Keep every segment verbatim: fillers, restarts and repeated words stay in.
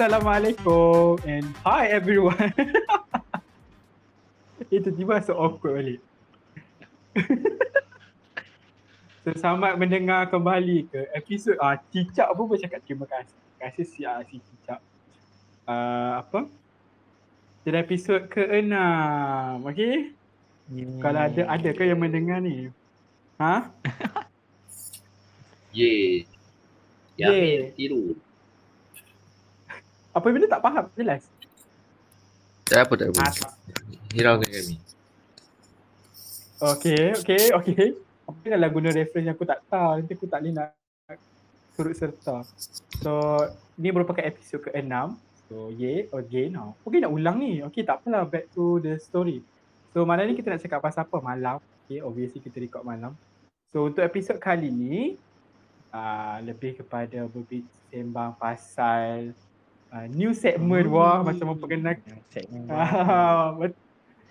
Assalamualaikum and hi everyone. Eh, tiba-tiba so awkward balik. So, selamat mendengar kembali ke episod ah, Cicak pun bercakap terima kasih. Terima kasih si, ah, si Cicak. Uh, apa? Jadi episod ke enam. Okay? Yeay. Kalau ada, ada ke yang mendengar ni? Ha? Yeay. Yang Yeay. Tiru. Apa benda tak faham, jelas. Tak apa, tak apa. Hiraukan kami. Okay, okay, okay. Apa adalah guna reference yang aku tak tahu, nanti aku tak boleh nak turut serta. So, ni merupakan episod ke enam. So, yeah, again now. Okay, nak ulang ni. Okay, tak apalah, back to the story. So, malam ni kita nak cakap pasal apa? Malam. Okay, obviously kita record malam. So, untuk episod kali ni, uh, lebih kepada berbincang pasal Uh, new segment. Mm. Wah, macam memperkenalkan segmen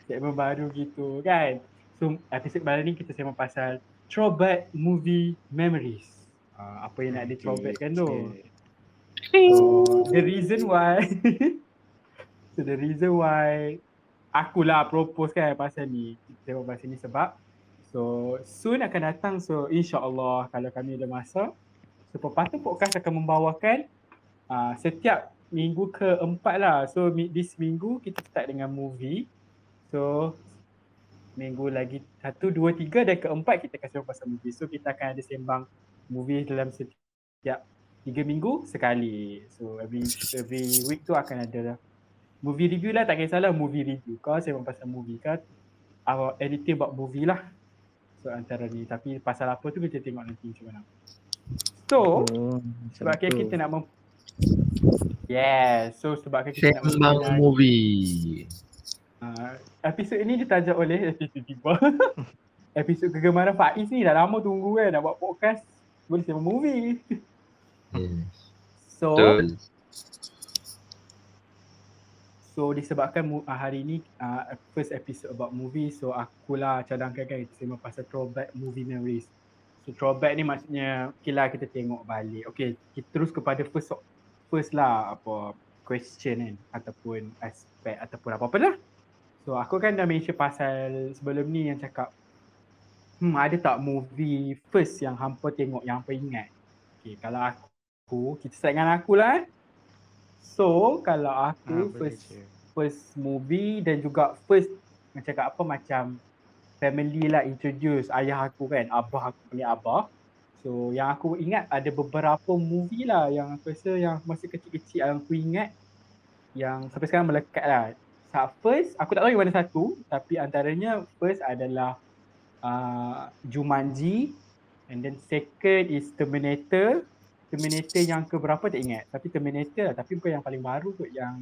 segmen baru gitu kan. So episode malam ni kita sembang pasal throwback movie memories. Uh, apa yang nak di throwback kan tu. So, the reason why so the reason why akulah propose kan pasal ni. Kita sembang pasal ni sebab so soon akan datang, so insya-Allah kalau kami ada masa, so Pepatah Podcast akan membawakan uh, setiap minggu keempat lah. So this minggu kita start dengan movie. So minggu lagi satu, dua, tiga dan keempat kita akan sembang pasal movie. So kita akan ada sembang movie dalam setiap tiga minggu sekali. So every every week tu akan ada lah movie review lah. Tak kisahlah movie review kau sembang pasal movie kan, atau anything about movie lah. So antara ni, tapi pasal apa tu kita tengok nanti macam mana. So oh, sebab kita nak mem- Yes, so sebab kita sembang movie. Uh, episod ini ditaja oleh tiba-tiba episod kegemaran Faiz ni, dah lama tunggu kan nak buat podcast boleh sembang movie. Yes. So Betul. So disebabkan uh, hari ni uh, first episode about movie, so akulah cadangkan kan kita sembang pasal throwback movie memories. So throwback ni maksudnya okay lah kita tengok balik. Okay, kita terus kepada first first lah apa question kan, ataupun aspek ataupun apa-apa lah. So aku kan dah mention pasal sebelum ni yang cakap hmm ada tak movie first yang hampa tengok yang hampa ingat. Okay, kalau aku, kita start dengan aku lah eh. So kalau aku ha, first je. first movie dan juga first nak cakap apa macam family lah, introduce ayah aku kan, abah aku punya abah. So yang aku ingat ada beberapa movie lah yang aku rasa yang masa kecil-kecil yang aku ingat yang sampai sekarang melekat lah. So, first, aku tak tahu yang mana satu, tapi antaranya first adalah uh, Jumanji, and then second is Terminator. Terminator yang keberapa tak ingat, tapi Terminator lah, tapi bukan yang paling baru kot, yang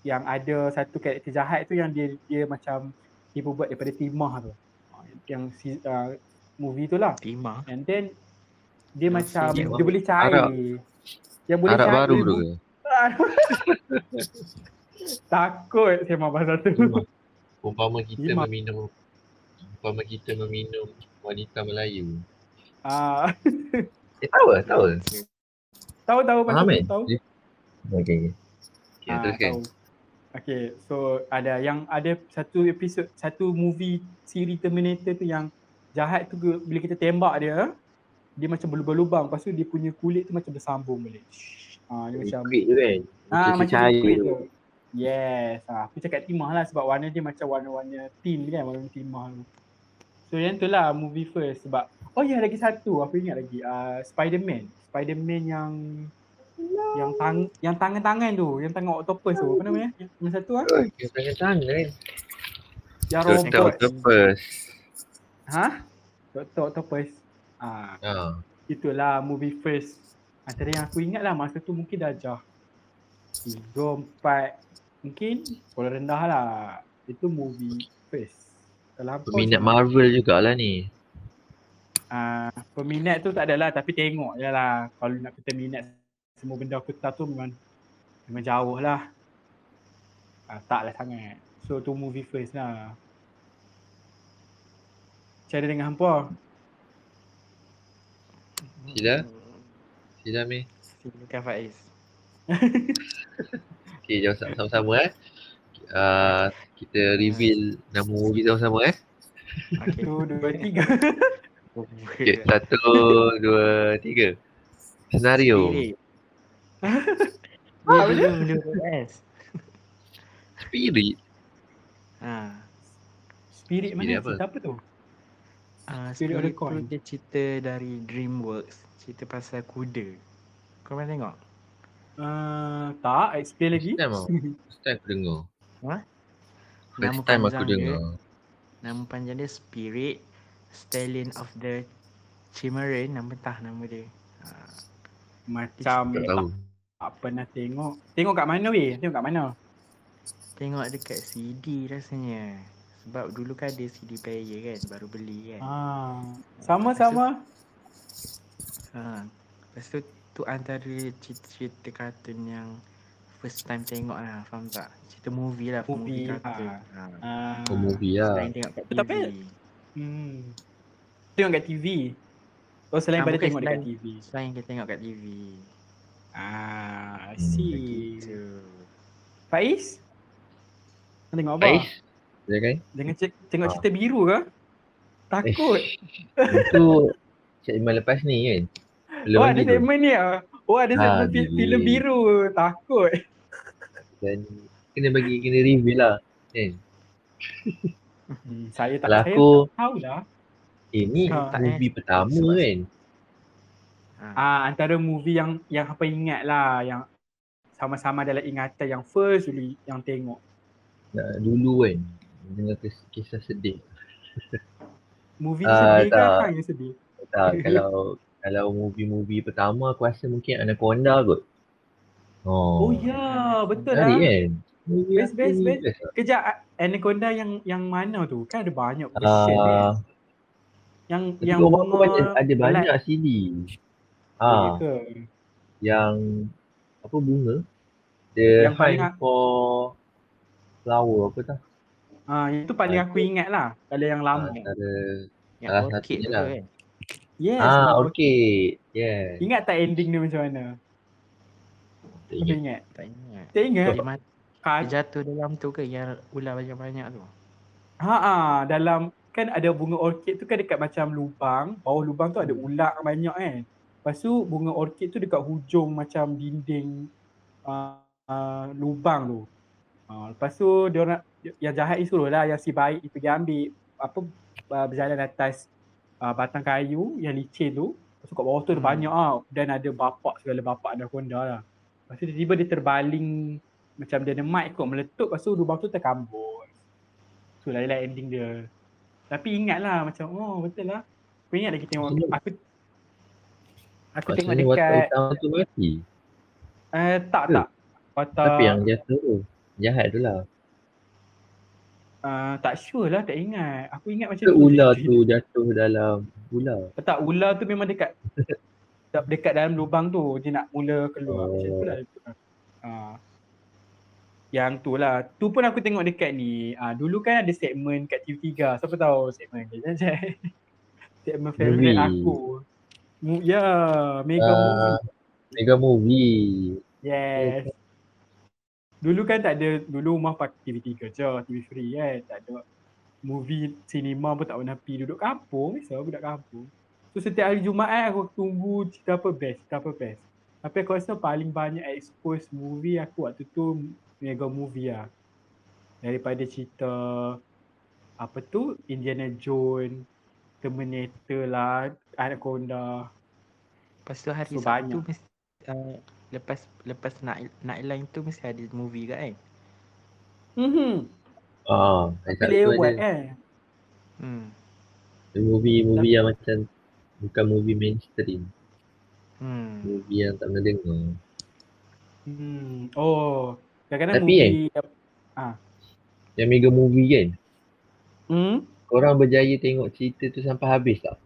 yang ada satu karakter jahat tu yang dia dia macam dia buat daripada timah tu, yang uh, movie tu lah. Timah. And then dia yang macam dia bang. boleh cair. Arab. Dia boleh Arab cair. Arab baru tu ke? Takut tema bahasa tu. Timah. Umpama kita timah. meminum umpama kita meminum wanita Melayu. Ah. Uh, eh, tahu lah, tahu. Tahu tahu macam tu, tahu. Okey. Kita teruskan. Okey, so ada yang ada satu episod satu movie siri Terminator tu yang jahat tu bila kita tembak dia, dia macam berlubang-lubang. Lepas tu dia punya kulit tu macam bersambung balik. Ha, dia macam liquid tu kan? Ha, macam liquid tu. Yes. Ha, aku cakap timah lah sebab warna dia macam warna-warna tin kan, warna timah tu. So yang tu lah movie first sebab oh ya yeah, lagi satu aku ingat lagi uh, Spiderman. Spiderman yang no. yang tang yang tangan-tangan tu, yang tangan octopus tu. Apa namanya? Yang satu ah. Oh, yang tangan-tangan. Yang robot octopus. Ha? Doktor Octopus. Ah, uh. Itulah movie first. Antara yang aku ingat lah masa tu mungkin dah jah tiga, empat mungkin kalau rendah lah. Itu movie first. Kalau peminat apa, Marvel jugalah ni. Ah, uh, peminat tu tak adalah tapi tengok je lah. Kalau nak kita minat semua benda aku tahu tu memang memang jauh lah. Uh, taklah sangat. So tu movie first lah. Cara dengan hampa. Sila. Sila Mi. Silakan Faiz. Okay, jawab sama-sama eh. Uh, kita reveal nama movie sama-sama eh. Satu, dua, tiga. Okay, satu, dua, tiga. Senario. Spirit. Spirit. Ha. Spirit mana? Cerita apa tu? Uh, Spirit of the Corn. Dia cerita dari DreamWorks. Cerita pasal kuda. Kau pernah tengok? Uh, tak, explain lagi. First time aku dengar. What? First time aku dengar. Nama panjang dia Spirit Stallion of the Chimerae. Nama tah nama dia. Uh, Macam tak, tahu. tak pernah tengok. Tengok kat mana weh? Tengok kat mana? Tengok dekat C D rasanya. Sebab dulu kan ada C D player kan, baru beli kan. Ah, sama-sama. Ha, lepas tu tu antara cerita-cerita kartun yang first time tengok lah, faham tak? Cerita movie lah, movie, movie kartun. Ha. Ha. Oh, movie lah. Selain tengok kat T V. Tapi, hmm, tengok kat T V. Oh, selain ha, pada tengok selain, dekat T V. Selain kita tengok kat T V. Ah, I see. Hmm, Faiz? Kau tengok apa? Faiz? Jangan, Jangan c- tengok cerita ha. biru ke? Takut. Itu Cik Iman lepas ni kan? Belum oh ada segmen ni ah. Oh ada segmen ha, fi- filem biru, takut. Dan kena bagi kena reveal lah. Eh. saya tak saya aku, tak tahulah. Eh ni ha, movie eh. pertama kan. Ah antara movie yang yang apa ingat lah yang sama-sama dalam ingatan yang first dulu yang tengok. Nah, dulu kan dengan kes- kisah sedih. movie sedih ke apa yang sedih? Tak, kalau kalau movie-movie pertama aku rasa mungkin Anaconda kot. Oh, oh ya, betul lah. Kan? Best, best, best. best. Kejap, Anaconda yang yang mana tu? Kan ada banyak version uh, dia. Yang yang bunga ada banyak alat. C D. Ah. Ha. Yang apa bunga? The Hunt for Flower apa tak? Ah, yang tu paling aku ingat lah. Kalau yang lama. Ada salah satunya lah. Kan? Yes, ah, okay. Yeah. Ingat tak ending dia macam mana? Tak ingat. Tak ingat. Tak ingat. Dia, mat- ha. dia jatuh dalam tu ke yang ular banyak-banyak tu? Ha ah, dalam kan ada bunga orkid tu kan dekat macam lubang, bawah lubang tu ada ular banyak kan. Lepas tu bunga orkid tu dekat hujung macam dinding uh, uh, lubang tu. Uh, lepas tu dia orang yang jahat ni suruhlah yang si baik pergi ambil apa uh, berjalan atas Uh, batang kayu yang licin tu. Lepas tu kat bawah tu ada hmm. banyak lah. Dan ada bapak, segala bapak Anaconda lah. Lepas tu tiba-tiba dia terbaling macam dynamite kot, meletup. Lepas tu lubang tu terkambur. So lain-lain ending dia. Tapi ingat lah macam oh betul lah. Aku ingat lagi tengok Aku Aku, aku tengok dekat tu mati. Uh, tak tak watak... Tapi yang jatuh tu jahat tu lah. Uh, tak sure lah, tak ingat. Aku ingat macam tu ular tu jatuh dalam ular. Tak, ular tu memang dekat dekat dalam lubang tu. Dia nak mula keluar oh. macam tu lah. Uh, yang tu lah. Tu pun aku tengok dekat ni. Uh, dulu kan ada segmen kat T V tiga. Siapa tahu segmen ni? Segmen favourite aku. Ya, yeah, mega uh, movie. Mega movie. Yes. Okay. Dulu kan tak ada, dulu rumah pakai T V tiga je, T V free kan, tak ada movie, cinema pun tak pernah pergi, duduk kampung, biasa budak kampung. So setiap hari Jumaat aku tunggu cerita apa best, cerita apa best. Tapi aku rasa paling banyak expose movie aku waktu tu mega movie lah. Daripada cerita apa tu, Indiana Jones, Terminator lah, Anaconda. Lepas tu hari so, Sabtu mesti uh... Lepas lepas night nightline tu mesti ada movie kat kan? Mm-hmm. Oh, lewat eh. Hmm. Movie-movie yang macam bukan movie mainstream. Hmm. Movie yang tak pernah dengar. Hmm. Oh, kadang-kadang tapi movie kan? Ah. Yang mega movie kan? Hmm. Korang berjaya tengok cerita tu sampai habis tak?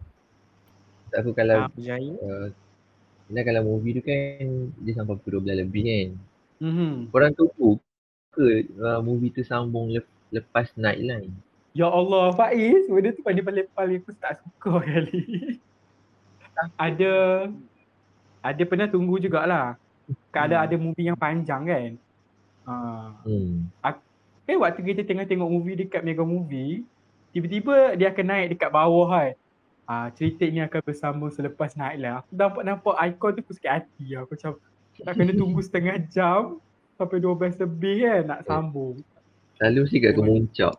Tak aku kalau ah, berjaya. Uh, Bila kalau movie tu kan dia sampai pukul dua belas lebih kan. Mm-hmm. Korang tunggu ke uh, movie tu sambung lep- lepas nightline? Ya Allah Faiz, benda tu paling-paling aku tak suka kali. Ada, ada pernah tunggu jugalah. kalau hmm. ada movie yang panjang kan. Uh, hmm. aku, eh, waktu kita tengah tengok movie dekat Mega Movie, tiba-tiba dia akan naik dekat bawah kan. Uh, ceritanya akan bersambung selepas naik lah. Aku nampak-nampak ikon tu aku sikit hati lah. Aku macam nak kena tunggu setengah jam sampai dua belas lebih kan nak eh. sambung. Lalu sih kat kemuncak.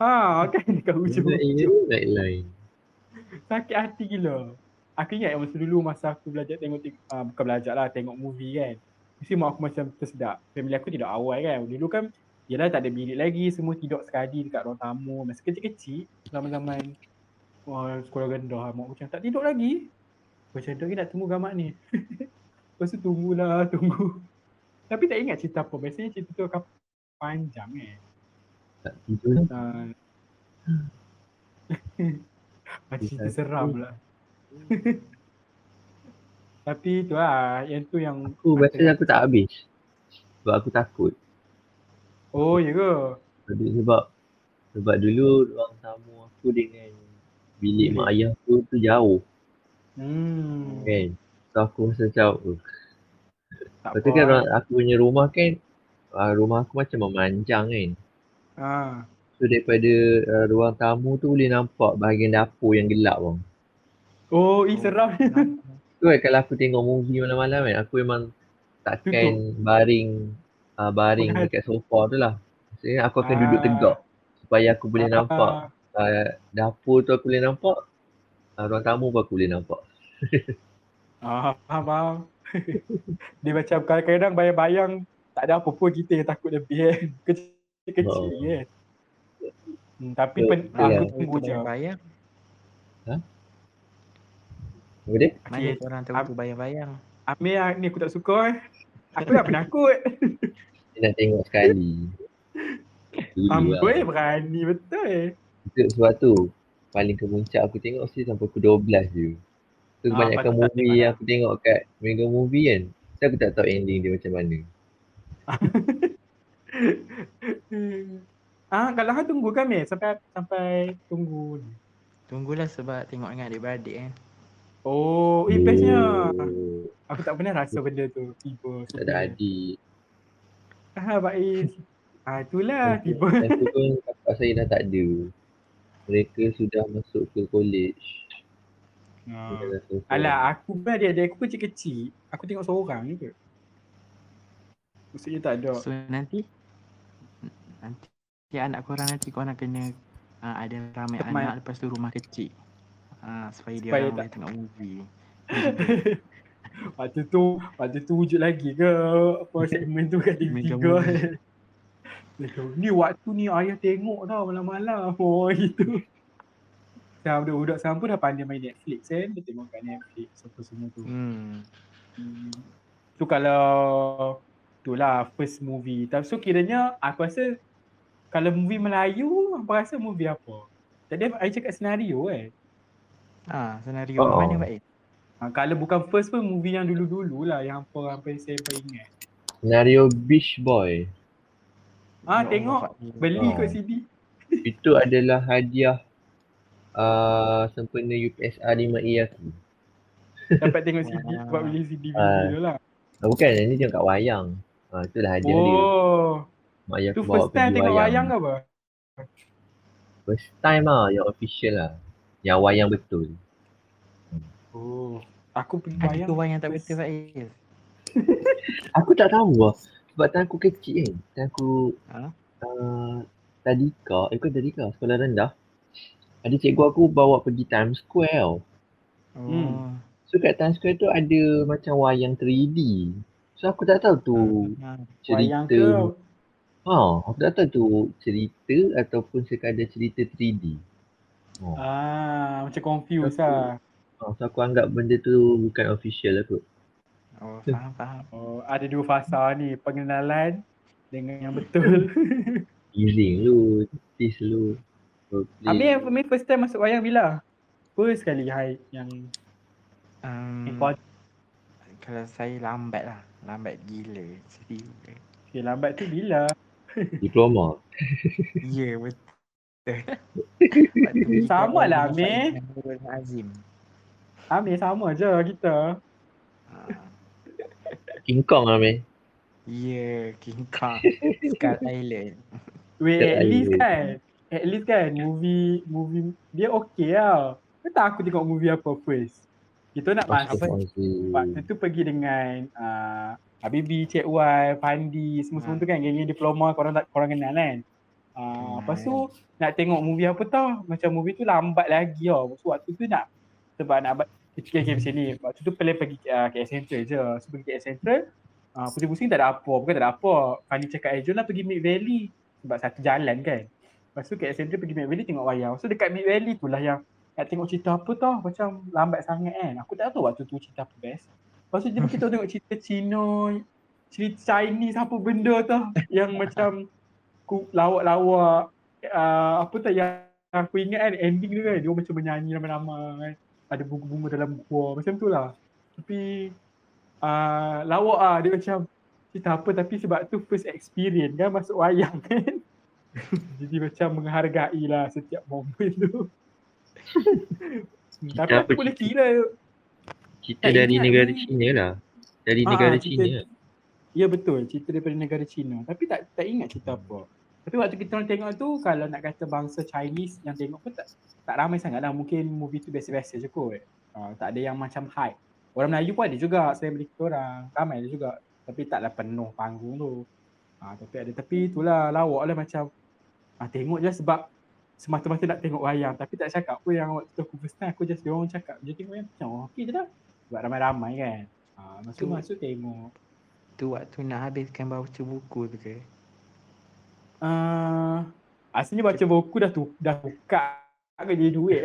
Haa kan kat hujung. Naik lain. Sakit hati gila. Aku ingat masa dulu masa aku belajar tengok, uh, bukan belajar lah tengok movie kan. Mesti mak aku macam tersedak. Family aku tidur awal kan. Dulu kan yelah tak ada bilik lagi, semua tidur sekali dekat ruang tamu. Masa kecil-kecil, zaman-zaman wah, sekolah rendah, mak aku macam tak tidur lagi. Macam tu nak tunggu gamak ni. Lepas tu tunggulah, tunggu. Tapi tak ingat cerita apa. Biasanya cerita tu akan panjang kan. Tak tidur lah. Macam cerita seram lah. Tapi tu lah, yang tu yang aku biasanya aku tak habis sebab aku takut. Oh ya ke? Sebab sebab dulu ruang tamu aku dengan bilik mak ayah aku tu jauh hmm. kan. So aku rasa macam uh. lepas tu kan aku punya rumah kan, uh, rumah aku macam memanjang kan. Ah. So daripada uh, ruang tamu tu boleh nampak bahagian dapur yang gelap bang. Oh, eh seram. Tu kan kalau aku tengok movie malam-malam kan, aku memang takkan tutup. baring uh, baring oh, dekat sofa tu lah. Maksudnya aku akan ah. duduk tegak supaya aku boleh ah. nampak uh, dapur tu aku boleh nampak, uh, ruang tamu pun aku boleh nampak. Ah, faham. Dia macam kadang-kadang bayang-bayang tak ada apa pun kita yang takut lebih kan. Kecil-kecil oh. kan. Hmm, tapi so, pen- yeah. aku tunggu je. Bayang. Ha? Boleh? Mana okay. orang tahu tu bayang-bayang. Amir ni aku tak suka eh. Aku tak penakut. Dia nak tengok sekali. Amboi berani betul. Itu sebab tu paling ke puncak aku tengok sih sampai pukul dua belas je. Tu so, kebanyakan ah, movie yang aku tengok kat Mega Movie kan. So aku tak tahu ending dia macam mana. Ah kalau hang tunggu kami sampai sampai tunggu. Tunggulah sebab tengok dengan adik-beradik kan. Eh. Oh, eh bestnya. Aku tak pernah rasa benda tu tiba. Tak ada adik. Ah, Baiz. Ah, itulah tiba. Lepas tu pun kakak saya dah tak ada. Mereka sudah masuk ke college. Ah. Alah, aku pun adik-adik aku kecil-kecil. Aku tengok seorang je ke. Maksudnya tak ada. So nanti nanti ya, anak korang nanti korang kena uh, ada ramai teman. Anak lepas tu rumah kecil. Ha, supaya dia supaya orang tak boleh tengok movie. Waktu tu, waktu tu wujud lagi ke apa segmen tu kat T V tiga kan. Ni waktu ni ayah tengok tau malam-malam. Oh gitu. Dah budak-budak sekarang pun dah pandai main Netflix kan. Dia tengok kat Netflix apa semua tu. Hmm. Hmm. So kalau tu lah first movie. So kiranya aku rasa kalau movie Melayu, aku rasa movie apa? Tadi ayah cakap senario kan. Eh. Ha, senario oh. mana baik? Ha, kalau bukan first pun movie yang dulu-dulu lah yang apa apa saya ingat. Senario Beach Boy. Ah ha, tengok beli oh. kat C D. Itu adalah hadiah uh, sempena U P S R lima E aku. Dapat tengok C D sebab beli C D video lah. Ah, bukan, ini tengok kat wayang. Ah ha, itulah hadiah oh. dia. Oh. Tu first time tengok wayang ke apa? First time ah yang official lah. Yang wayang betul. Oh, aku pergi wayang. Aku wayang tak betul Faiz. Aku tak tahu lah. Sebab time aku kecil kan. Time aku huh? uh, tadika, eh bukan tadika, sekolah rendah. Ada cikgu aku bawa pergi Times Square tau. Oh. Hmm. So kat Times Square tu ada macam wayang three D. So aku tak tahu tu uh, cerita. Wayang ke? Ha, aku tak tahu tu cerita ataupun sekadar cerita three D. Oh. Ah, macam confuse so, lah. Oh, so aku anggap benda tu bukan official lah kot. Oh, faham, faham. Oh, ada dua fasa ni, pengenalan dengan yang betul. Easy lu, tease lu. Habis yang first time masuk wayang bila? First sekali hai yang um, import. Kalau saya lambat lah, lambat gila. Jadi okay, lambat tu bila? Diploma. Ya, yeah, betul. Sama lah Amir. Amir sama je kita. King Kong lah man. Yeah, King Kong. Skull Island. Wait, at least kan, at least kan movie movie dia okay lah. Kau tak aku tengok movie apa first. Kita nak masuk waktu tu pergi dengan uh, Habibi, Cik Wai, Pandi, semua-semua ha. tu kan geng-geng diploma korang tak korang kenal kan. Uh, ha. Lepas tu nak tengok movie apa tau, macam movie tu lambat lagi tau. So waktu tu nak sebab nak kecil-kecil macam ni. Waktu tu boleh pergi uh, K S Central je. So pergi K S Central, uh, pusing-pusing tak ada apa, bukan tak ada apa. Pandi cakap, eh jom lah pergi Mid Valley sebab satu jalan kan. Lepas tu K S Central pergi Mid Valley tengok wayang. So dekat Mid Valley tu lah yang nak tengok cerita apa tau, macam lambat sangat kan. Aku tak tahu waktu tu cerita apa best. Lepas tu je kita tengok cerita Cino, cerita Chinese apa benda tau yang macam lawak-lawak uh, apa tu yang aku ingat kan ending tu kan dia macam menyanyi lama-lama kan. Ada bunga-bunga dalam gua macam tu lah. Tapi uh, lawak ah dia macam cerita apa tapi sebab tu first experience kan masuk wayang kan. Jadi macam menghargai lah setiap momen tu. Tapi aku boleh kira cerita dari negara Cina lah. Dari Aa, negara Cina lah. Ya betul, cerita daripada negara Cina. Tapi tak tak ingat cerita apa. Tapi waktu kita orang tengok tu, kalau nak kata bangsa Chinese yang tengok pun tak tak ramai sangat lah. Mungkin movie tu biasa-biasa je kot. uh, Tak ada yang macam hype. Orang Melayu pun ada juga selain dari kita orang. Ramai ada juga. Tapi taklah penuh panggung tu. uh, Tapi ada, tapi itulah lawak lah macam uh, tengok je sebab semata-mata nak tengok wayang tapi tak cakap pun yang waktu tu aku first time aku just dia orang cakap je tengok wayang macam oh, okey je dah sebab ramai-ramai kan. Ah masuk-masuk tengok. Tu waktu nak habiskan baca buku tu ke? Ah uh, aslinya baca buku dah tu dah buka aku jadi duit.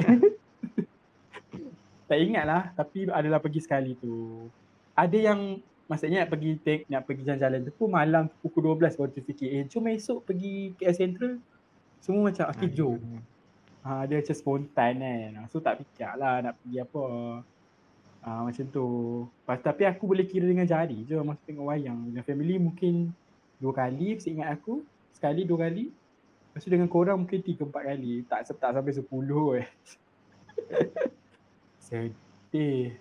Tak ingatlah tapi adalah pergi sekali tu. Ada yang maksudnya nak pergi take nak pergi jalan-jalan tu pun malam pukul dua belas baru terfikir eh jom esok pergi K L Central. Semua macam okey jom. Ha, dia macam spontan kan. So tak fikir lah nak pergi apa. Ha, macam tu. Pas, tapi aku boleh kira dengan jari je masa tengok wayang. Dengan family mungkin dua kali seingat aku. Sekali dua kali. Lepas tu dengan korang mungkin tiga empat kali. Tak, tak sampai sepuluh eh. Sedih.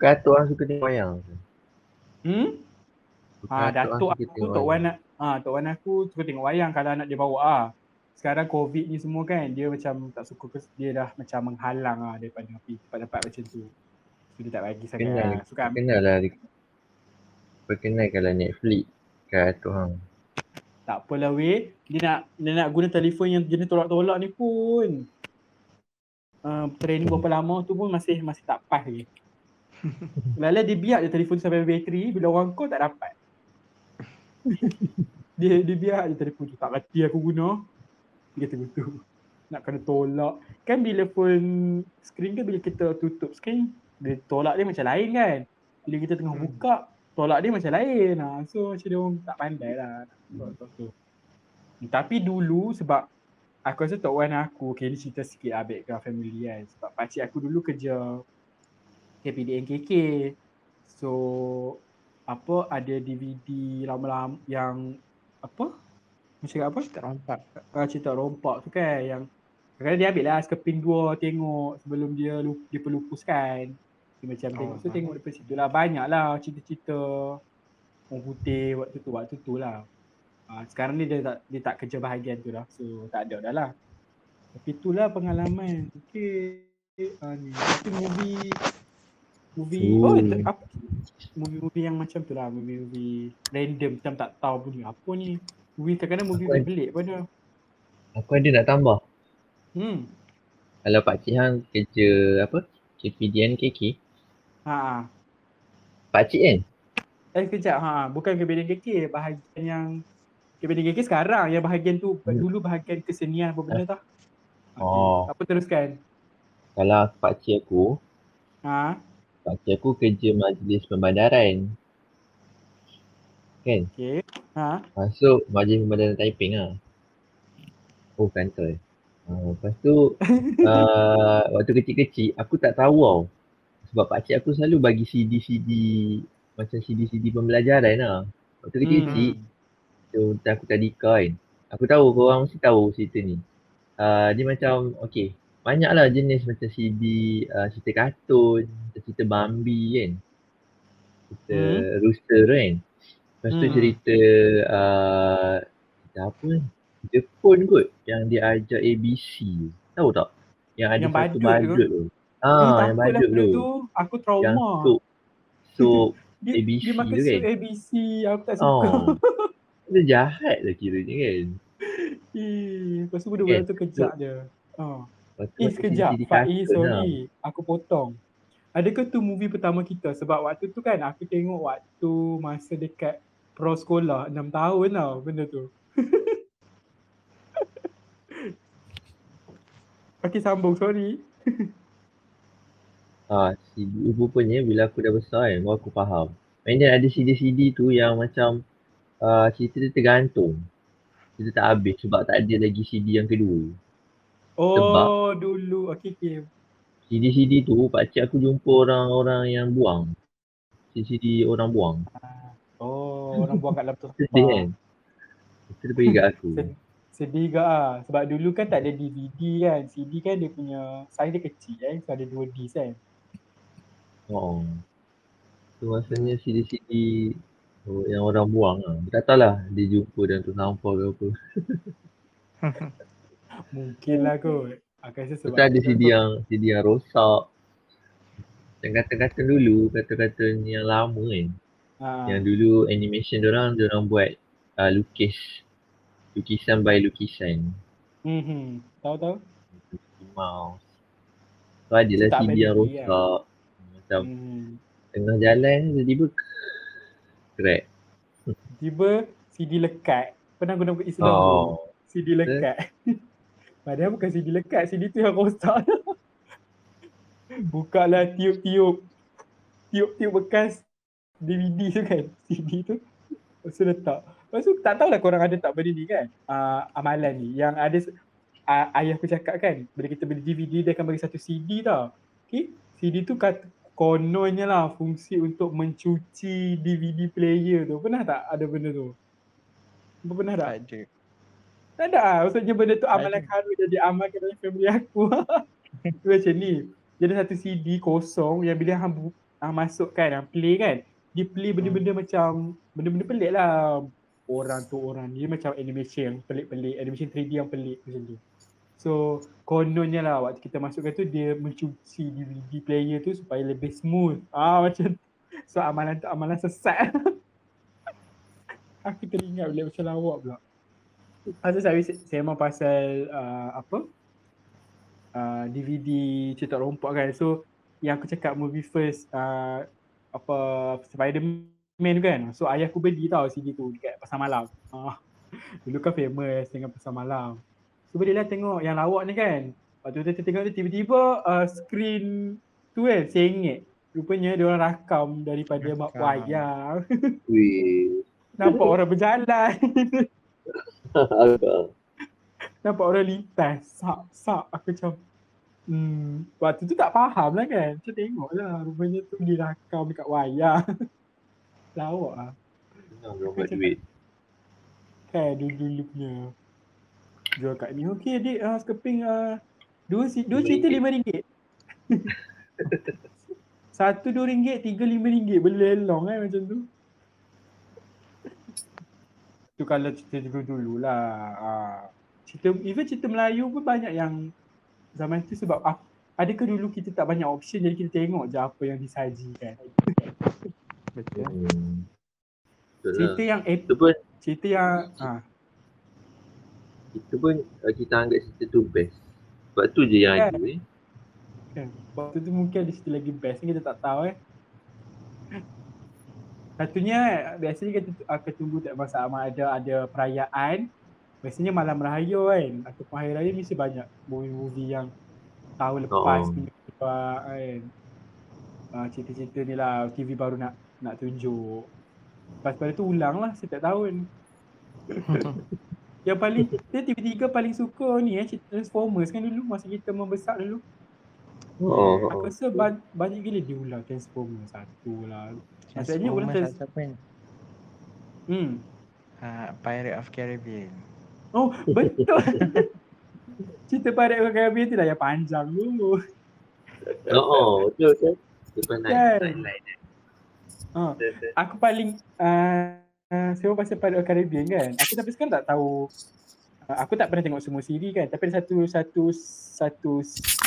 Datuk aku suka tengok wayang. Hmm? Ha, Datuk aku, Tok Wan ha, Tok Wan aku suka tengok wayang kalau anak dia bawa ah. Sekarang COVID ni semua kan dia macam tak suka, dia dah macam menghalang lah daripada tempat-tempat macam tu. So dia tak bagi sangat kenal, lah. Suka ambil. Kenal lah. Perkenalkanlah Netflix kat Tuhan. Tak apalah weh. Dia nak dia nak guna telefon yang jenis tolak-tolak ni pun. Uh, training berapa lama tu pun masih masih tak pas lagi. Lala dia biar je telefon tu sampai bateri, bila orang call tak dapat. dia, dia biar je telefon tu. Tak reti aku guna. Dia tertutup. Nak kena tolak. Kan bila phone screen ke bila kita tutup screen, dia tolak dia macam lain kan. Bila kita tengah buka, tolak dia macam lain. Ha. So macam dia orang tak pandai lah. Hmm. Tapi dulu sebab aku rasa Tok Wan aku, okay ni cerita sikit lah back dengan family kan. Sebab pakcik aku dulu kerja K P D N K K. So apa ada D V D lama-lama yang apa? Macam apa? Cerita rompak. Ah, cerita rompak tu kan yang kadang-kadang dia ambil lah sekeping dua tengok sebelum dia lup, dia pelupuskan. Dia macam oh, tengok. So tengok daripada situ lah. Banyak lah cerita-cerita orang putih waktu tu, waktu tu lah. Ah, sekarang ni dia tak, dia tak kerja bahagian tu dah. So tak ada dah lah. Tapi tu lah pengalaman. Okay. Ah, ni. Itu movie. Movie. Oh, ter, apa? Movie-movie yang macam tu lah. Movie-movie random macam tak tahu bunyi apa ni. Movie kadang-kadang movie aku pelik pun dah. Aku ada nak tambah. Hmm. Kalau Pakcik Hang kerja apa? K P D N K K. Haa. Pakcik kan? Eh sekejap. Haa. Bukan K P D N K K. Bahagian yang K P D N K K sekarang. Yang bahagian tu hmm. dulu bahagian kesenian apa benda tau. Oh. Okay. Apa teruskan? Kalau Pakcik aku. Haa. Pakcik aku kerja majlis pembandaran. Kan? Okay. Ha. Masuk majlis pembandaran Taiping lah. Oh kantor. Uh, lepas tu uh, waktu kecil-kecil aku tak tahu tau. Sebab pakcik aku selalu bagi C D C D macam C D C D pembelajaran lah. Waktu kecil-kecil hmm. so, aku tadika kan. Aku tahu korang mesti tahu cerita ni. Uh, dia macam okay. Banyak lah jenis macam C D, uh, cerita kartun, cerita Bambi kan. Cerita hmm. rooster tu kan. Lepas tu hmm. cerita uh, apa Jepun kot yang dia ajar A B C. Tahu tak? Yang ada yang satu badut tu. Ah, yang badut tu. tu. Aku trauma. Yang sup, sup dia, A B C dia makan tu kan. A B C aku tak suka. Oh. Dia jahat lah kiranya kan. Ih, lepas tu budak-budak tu kejap je. Oh. Is kejap. Faiz, sorry. Lah. Aku potong. Adakah tu movie pertama kita? Sebab waktu tu kan aku tengok waktu masa dekat pro sekolah enam tahun tau benda tu. Okey, sambung, sorry. Ah, C D rupanya bila aku dah besar kan, aku faham. And then ada C D-C D tu yang macam uh, cerita dia tergantung. Cerita tak habis sebab tak ada lagi C D yang kedua. Oh, sebab dulu. Okey, okey. C D-C D tu pakcik aku jumpa orang-orang yang buang. C D-C D orang buang. Oh, orang buang kat laptop. Sedih kan? Dia bagi kat aku. Sedih ke ah. Sebab dulu kan tak ada D V D kan. C D kan dia punya size dia kecil kan. So ada dua disc kan. Oh. So rasanya C D-C D yang orang buang lah. Tak tahulah dia jumpa dan tu nampak ke apa. Mungkin lah kot. Aku rasa sebab ada C D yang, C D yang rosak. Dan kata-kata dulu, kata-kata yang lama kan. Aa. Yang dulu animation diorang, diorang buat uh, lukis. Lukisan by lukisan. Hmm, tahu-tahu. Mouse. So adalah tak C D yang rosak. Kan? Macam hmm. tengah jalan tiba-tiba crack. Tiba C D lekat. Pernah guna istilah tu? Oh. C D lekat. Padahal bukan C D lekat, C D tu yang rosak. Bukalah tiup-tiup tiup-tiup bekas D V D tu kan, C D tu. Lepas tu letak. Lepas tu tak tahulah korang ada tak benda ni kan, uh, amalan ni yang ada uh, ayah aku cakap kan, bila kita beli D V D dia akan bagi satu C D tau. Okay, C D tu kat, kononnya lah fungsi untuk mencuci D V D player tu. Pernah tak ada benda tu? Pernah tak? Ada. Tak ada lah. Maksudnya benda tu amalan karut jadi amal kepada family aku. Tu macam ni. Jadi satu C D kosong yang bila hang, bu- hang masukkan, hang play kan. Dia play benda-benda hmm. macam benda-benda pelik lah. Orang tu orang ni macam animation yang pelik-pelik. Animation three D yang pelik macam tu. So kononnya lah waktu kita masukkan tu dia mencuci D V D player tu supaya lebih smooth. Ah macam tu. So amalan tu amalan sesat. Aku teringat bila macam lawak pula. Pasal saya memang pasal uh, apa uh, D V D cetak rompak kan. So yang aku cakap movie first uh, apa Spiderman tu kan. So ayah aku beli tau C D tu dekat pasar malam. Uh, dulu kan famous dengan pasar malam. So boleh lah tengok yang lawak ni kan. Waktu tu tengok tu tiba-tiba uh, screen tu kan sengit. Rupanya dia orang rakam daripada rakam. Mak wayang. Nampak orang berjalan. Nampak orang lintas, sak-sak aku macam hmm, waktu tu tak faham lah kan. Macam tengok lah rupanya tu dirakam dekat wayang. Lawak lah. Senang dia buat duit. Kan dulu-dulu punya. Jual kat ni, okey adik uh, sekeping uh, dua, si, dua cerita lima ringgit. Satu dua ringgit, tiga lima ringgit. Berlelong kan macam tu. Tu kalau cerita dulu-dulu lah. Uh, cerita, even cerita Melayu pun banyak yang zaman tu sebab uh, adakah dulu kita tak banyak option jadi kita tengok je apa yang disajikan. Betul. Hmm. Cerita yang ep- itu pun, cerita yang ah. Itu pun kita anggap cerita tu best. Sebab tu je yang kan. Ada ni. Eh. Kan. Waktu tu mungkin ada cerita lagi best ni kita tak tahu eh. Satunya biasanya kita akan tunggu tak masa amat ada ada perayaan. Biasanya malam raya kan atau hari raya mesti banyak movie-movie yang tahun lepas oh. punya kan. Ah, cerita-cerita ni lah T V baru nak nak tunjuk. Lepas pada tu ulang lah setiap tahun. Yang paling kita tiba-tiba paling suka ni eh cerita Transformers kan dulu masa kita membesar dulu. Oh. Aku rasa ba- banyak gila dia ulang Transformer satu lah. Maksudnya ulang trans- Transformer hmm. uh, Pirate of Caribbean. Oh betul. Cerita Pirate of Caribbean tu dah yang panjang dulu. Oh betul kan. Dia pernah highlight. Oh, aku paling uh, uh, semua pasal Pirate of Caribbean kan. Aku tapi sekarang tak tahu, uh, aku tak pernah tengok semua siri kan. Tapi ada satu satu satu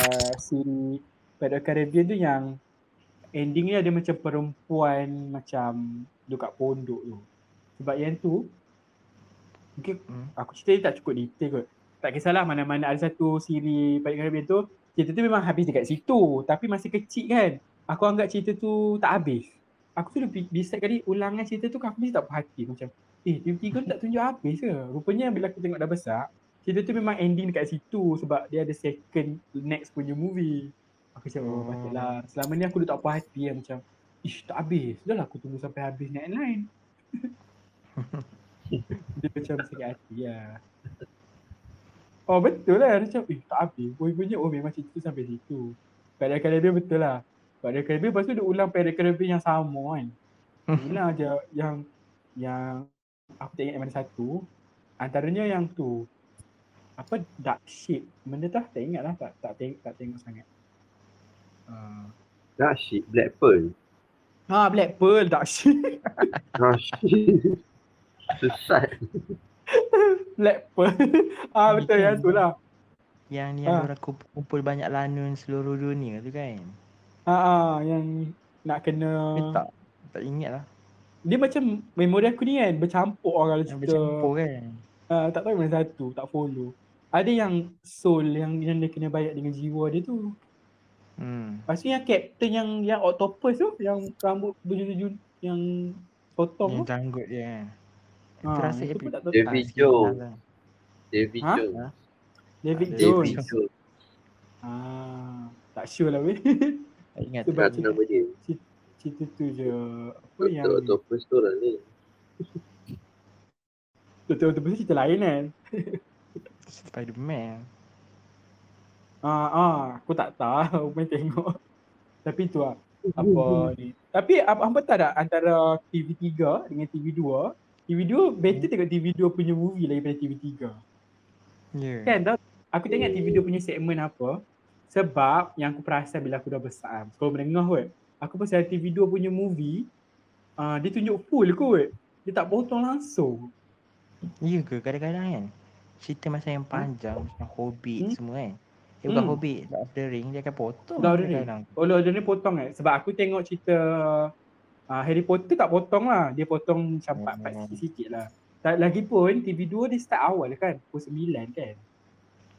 uh, siri Pirate of Caribbean tu yang ending dia ada macam perempuan macam duduk kat pondok tu. Sebab yang tu mungkin hmm. aku cerita tak cukup detail kot. Tak kisahlah mana-mana ada satu siri Pirate of Caribbean tu, cerita tu memang habis dekat situ. Tapi masih kecil kan, aku anggap cerita tu tak habis. Aku tu dah decide kali ulangan cerita tu aku mesti tak perhati. Macam eh tiba-tiba tak tunjuk habis ke. Rupanya bila aku tengok dah besar, cerita tu memang ending dekat situ sebab dia ada second next punya movie. Aku macam oh patutlah. Selama ni aku dah tak perhati lah macam ish tak habis. Sudahlah aku tunggu sampai habis next line. Dia macam sakit hati lah. Oh betul lah macam eh tak habis. Punya oh memang cerita tu sampai situ. Kadang-kadang dia betul lah. Pirate Caribbean, lepas tu dia ulang Pirate Caribbean yang sama kan. Ulang je yang yang aku tak ingat mana satu. Antaranya yang tu apa Dark Ship. Benda tu tak ingat lah, tak, tak, tengok, tak tengok sangat. Uh, Dark Ship, Black Pearl. Ha Black Pearl, Dark Ship. Dark Ship. Sesat. Black Pearl. Ah betul yang tu lah. Yang ni yang orang kumpul banyak lanun seluruh dunia tu kan. Haa, yang nak kena eh, tak, tak ingat lah. Dia macam memori aku ni kan bercampur orang yang cerita. Bercampur kan uh, tak tahu mana satu, tak follow. Ada yang soul yang, yang dia kena bayar dengan jiwa dia tu. hmm. Lepas tu yang captain yang yang octopus tu, yang rambut berjun-jun, yang potong yang tu, yang janggut dia kan. Itu ha, rasa itu tak tahu. David Jones lah. David ha? Jones ha? David ha, Jones Haa, tak sure lah weh. Tak ingat tu nama dia. Cerita tu je. Apa yang Octopus tu lah ni. Octopus tu cerita lain kan. Cerita Spiderman. Ah ah, aku tak tahu, main tengok. Tapi tu lah. Apa ni. Tapi apa tak ada antara T V tiga dengan T V dua. T V dua better tengok T V dua punya movie daripada T V tiga. Ya. Kan tau. Aku tak ingat T V dua punya segmen apa. Sebab yang aku perasan bila aku dah besar, sekolah menengah kot, aku pasal T V dua punya movie, uh, dia tunjuk full kot. Dia tak potong langsung. Ya ke? Kadang-kadang kan cerita masa yang panjang hmm. macam Hobbit hmm. semua kan. Eh bukan hmm. Hobbit, Lord of the Ring, dia akan potong. Lord of the Ring. Oh Lord of the Ring potong kan? Sebab aku tengok cerita uh, Harry Potter tak potong lah. Dia potong macam empat part sikit-sikit lah. Lagipun T V dua dia start awal kan, pukul sembilan kan.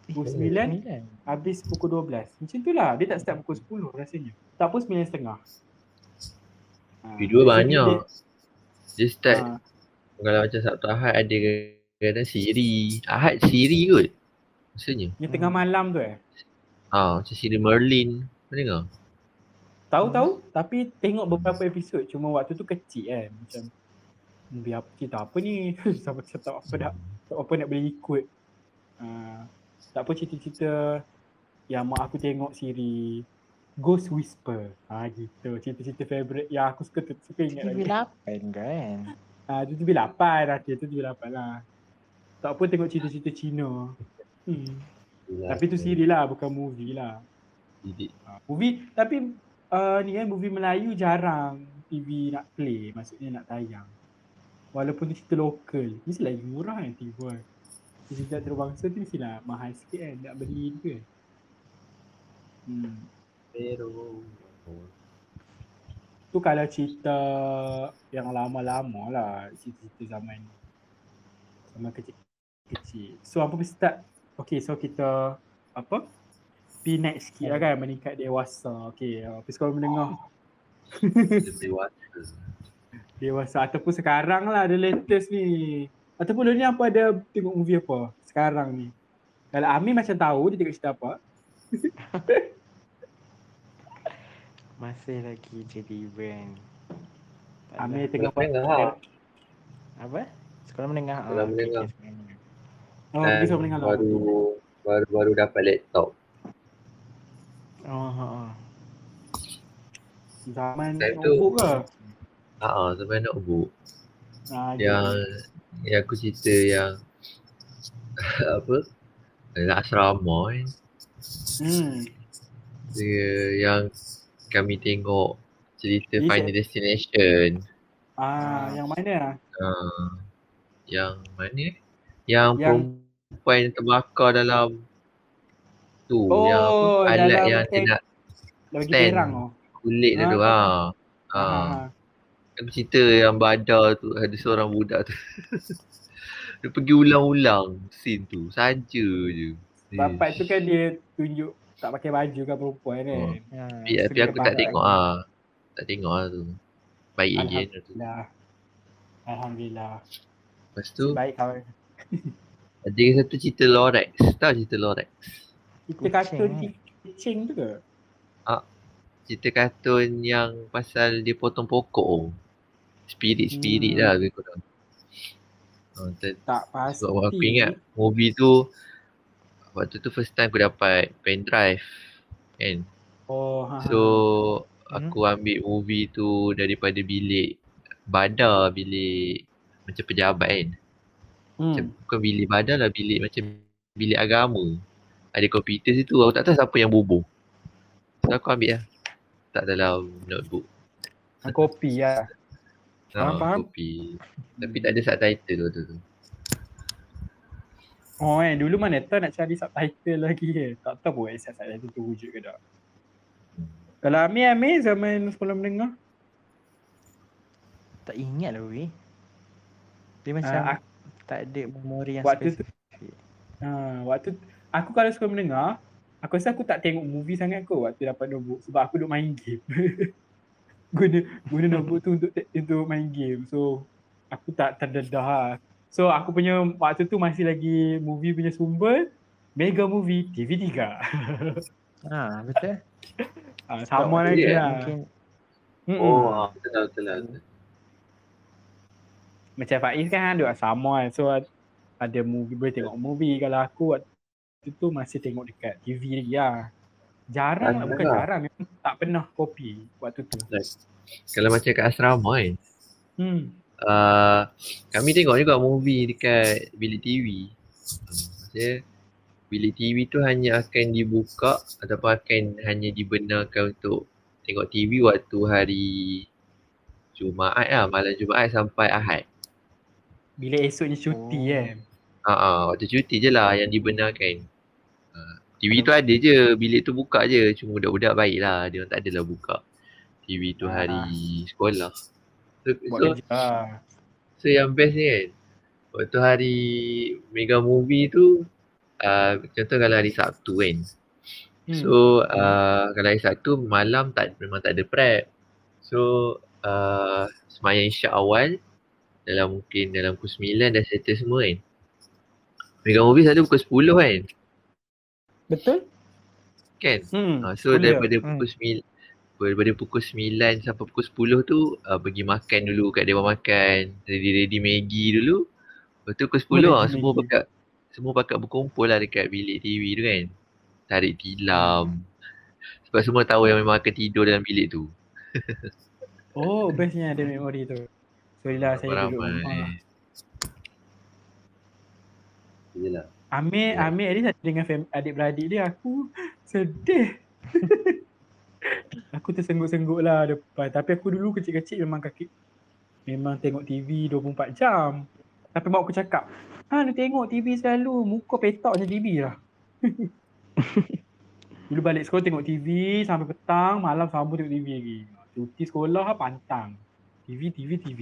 Pukul sembilan, habis pukul dua belas. Macam tu lah, dia tak start pukul sepuluh rasanya. Tak pun sembilan setengah. Video ha, banyak. Dia, dia start ha. Kalau macam Sabtu Ahad ada kadang-kadang siri. Ahad siri kot maksudnya. Yang tengah malam tu eh? Haa, macam siri Merlin. Mana dengar? Tahu-tahu tapi tengok beberapa episod. Cuma waktu tu kecil kan. Macam biar cerita apa ni. Sampai tak apa dah. Tak apa nak boleh ikut. Haa Tak apa cerita-cerita yang mak aku tengok siri Ghost Whisper. Ha gitu, cerita-cerita favourite yang aku suka suka ingat lagi. T V lapan kan? Ah ha, T V lapan lah, T V lapan lah. Tak apa tengok cerita-cerita Cina. Hmm. Tapi tu siri lah, bukan movie lah. Ha, movie, tapi uh, ni kan movie Melayu jarang T V nak play, maksudnya nak tayang. Walaupun tu cerita lokal, mesti lagi murah kan T V kan. Cerita terbangsa tu mestilah mahal sikit kan, nak beli tu kan. Hmm. Pero tu kalau cerita yang lama-lama lah, cerita-cerita zaman zaman kecil-kecil. So apa mesti start, okay so kita apa P sembilan sikit lah kan, meningkat dewasa. Okay, apa sekolah menengah dewasa dewasa ataupun sekarang lah the latest ni. Ataupun dulu ni apa ada tengok movie apa sekarang ni? Kalau Amir macam tahu dia tengok cerita apa? Masih lagi jadi brand. Amir tengok apa? Apa? Sekolah menengah. Sekolah menengah. Oh, pergi sekolah menengah. Baru baru baru dapat laptop. Oh, ha ah. Zaman notebook ke? Ha ah, zaman notebook. Ah, yang yang aku cerita yang apa dalam asrama kan. Hmm. Dia yang kami tengok cerita Is Final it? Destination. Ah, yang mana? Ah, yang mana? Yang, yang perempuan yang terbakar dalam tu, oh, yang alat yang dia nak stand kulit dia tu ah. Ah. Ada cerita yang badar tu, ada seorang budak tu. Dia pergi ulang-ulang scene tu saja je. Bapak tu kan dia tunjuk tak pakai baju kan perempuan kan. Oh. Ha. Ya, tapi aku tak tengok ah. Tak tengok ah tu. Baik je tu. Alhamdulillah. Alhamdulillah. Lepas tu baik kawan. Ada satu cerita Lorax. Tahu cerita Lorax? Cerita kartun kucing tu ke? Ah. Cerita kartun yang pasal dia potong pokok. Spirit-spirit hmm. lah lebih kurang. Oh, ter- tak pasti. Sebab aku ingat movie tu waktu tu first time aku dapat pen drive kan. Oh, so ha. aku ambil movie tu daripada bilik badar, bilik macam pejabat kan. Hmm. Macam bukan bilik badar lah, bilik macam bilik agama. Ada komputer situ, aku tak tahu siapa yang bobo. So aku ambil lah. Tak dalam notebook. Aku copy lah. Faham, faham? Kopi. Tapi tak ada subtitle tu tu. Oh eh, dulu mana tahu nak cari subtitle lagi eh. Tak tahu pun eh, subtitle tu wujud ke tak. Kalau Amir-Amir zaman sekolah menengah? Tak ingat lah weh. Dia macam uh, aku, tak ada memori yang waktu spesifik. Tu, uh, waktu aku kalau sekolah menengah, aku rasa aku tak tengok movie sangat kot waktu dapat notebook sebab aku duk main game. guna guna notebook tu untuk untuk main game, so aku tak terdedah lah. So aku punya waktu tu masih lagi movie punya sumber Mega Movie T V tiga. Ha betul. Ah, sama lagi dia, lah mungkin. Oh betul betul betul. Macam Faiz kan duk sama, so ada movie boleh tengok movie. Kalau aku waktu tu masih tengok dekat T V lagi lah. Jarang lah, bukan jarang, memang tak pernah kopi waktu tu. Kalau macam kat asrama kan, hmm. uh, kami tengok juga movie dekat bilik T V. Maksudnya bilik T V tu hanya akan dibuka ataupun akan hanya dibenarkan untuk tengok T V waktu hari Jumaat lah, malam Jumaat sampai Ahad. Bila esoknya cuti oh. kan? Haa, waktu cuti je lah yang dibenarkan. T V tu ada je, bilik tu buka je. Cuma budak-budak baik lah, dia orang tak adalah buka T V tu hari ah. sekolah. So, so, so yang best ni kan, waktu hari Mega Movie tu uh, contoh kalau hari Sabtu kan. hmm. So uh, kalau hari Sabtu malam tak, memang tak ada prep. So uh, semayang isyak awal dalam mungkin dalam pukul sembilan dah settle semua kan. Mega Movie selalu pukul sepuluh kan. Betul? Kan? Hmm, uh, so boleh. daripada pukul sembilan hmm. daripada pukul sembilan sampai pukul sepuluh tu uh, pergi makan dulu kat dewan makan, ready-ready Maggi dulu. Lepas tu pukul sepuluh ah, semua pakat semua pakat berkumpul lah dekat bilik T V tu kan. Tarik tilam. Sebab semua tahu yang memang akan tidur dalam bilik tu. Oh, bestnya ada memori tu. Sorilah so, saya duduk rumah. Yalah. Amir, Amir ni satu dengan fam- adik-beradik dia, aku sedih. Aku tersengguk-sengguk lah depan. Tapi aku dulu kecil-kecil memang kaki memang tengok T V dua puluh empat jam. Tapi mak aku cakap, ha dia tengok T V selalu, muka petak macam T V lah. Dulu balik sekolah tengok T V sampai petang, malam sambung tengok T V lagi. Cuti sekolah lah pantang. T V, T V, T V.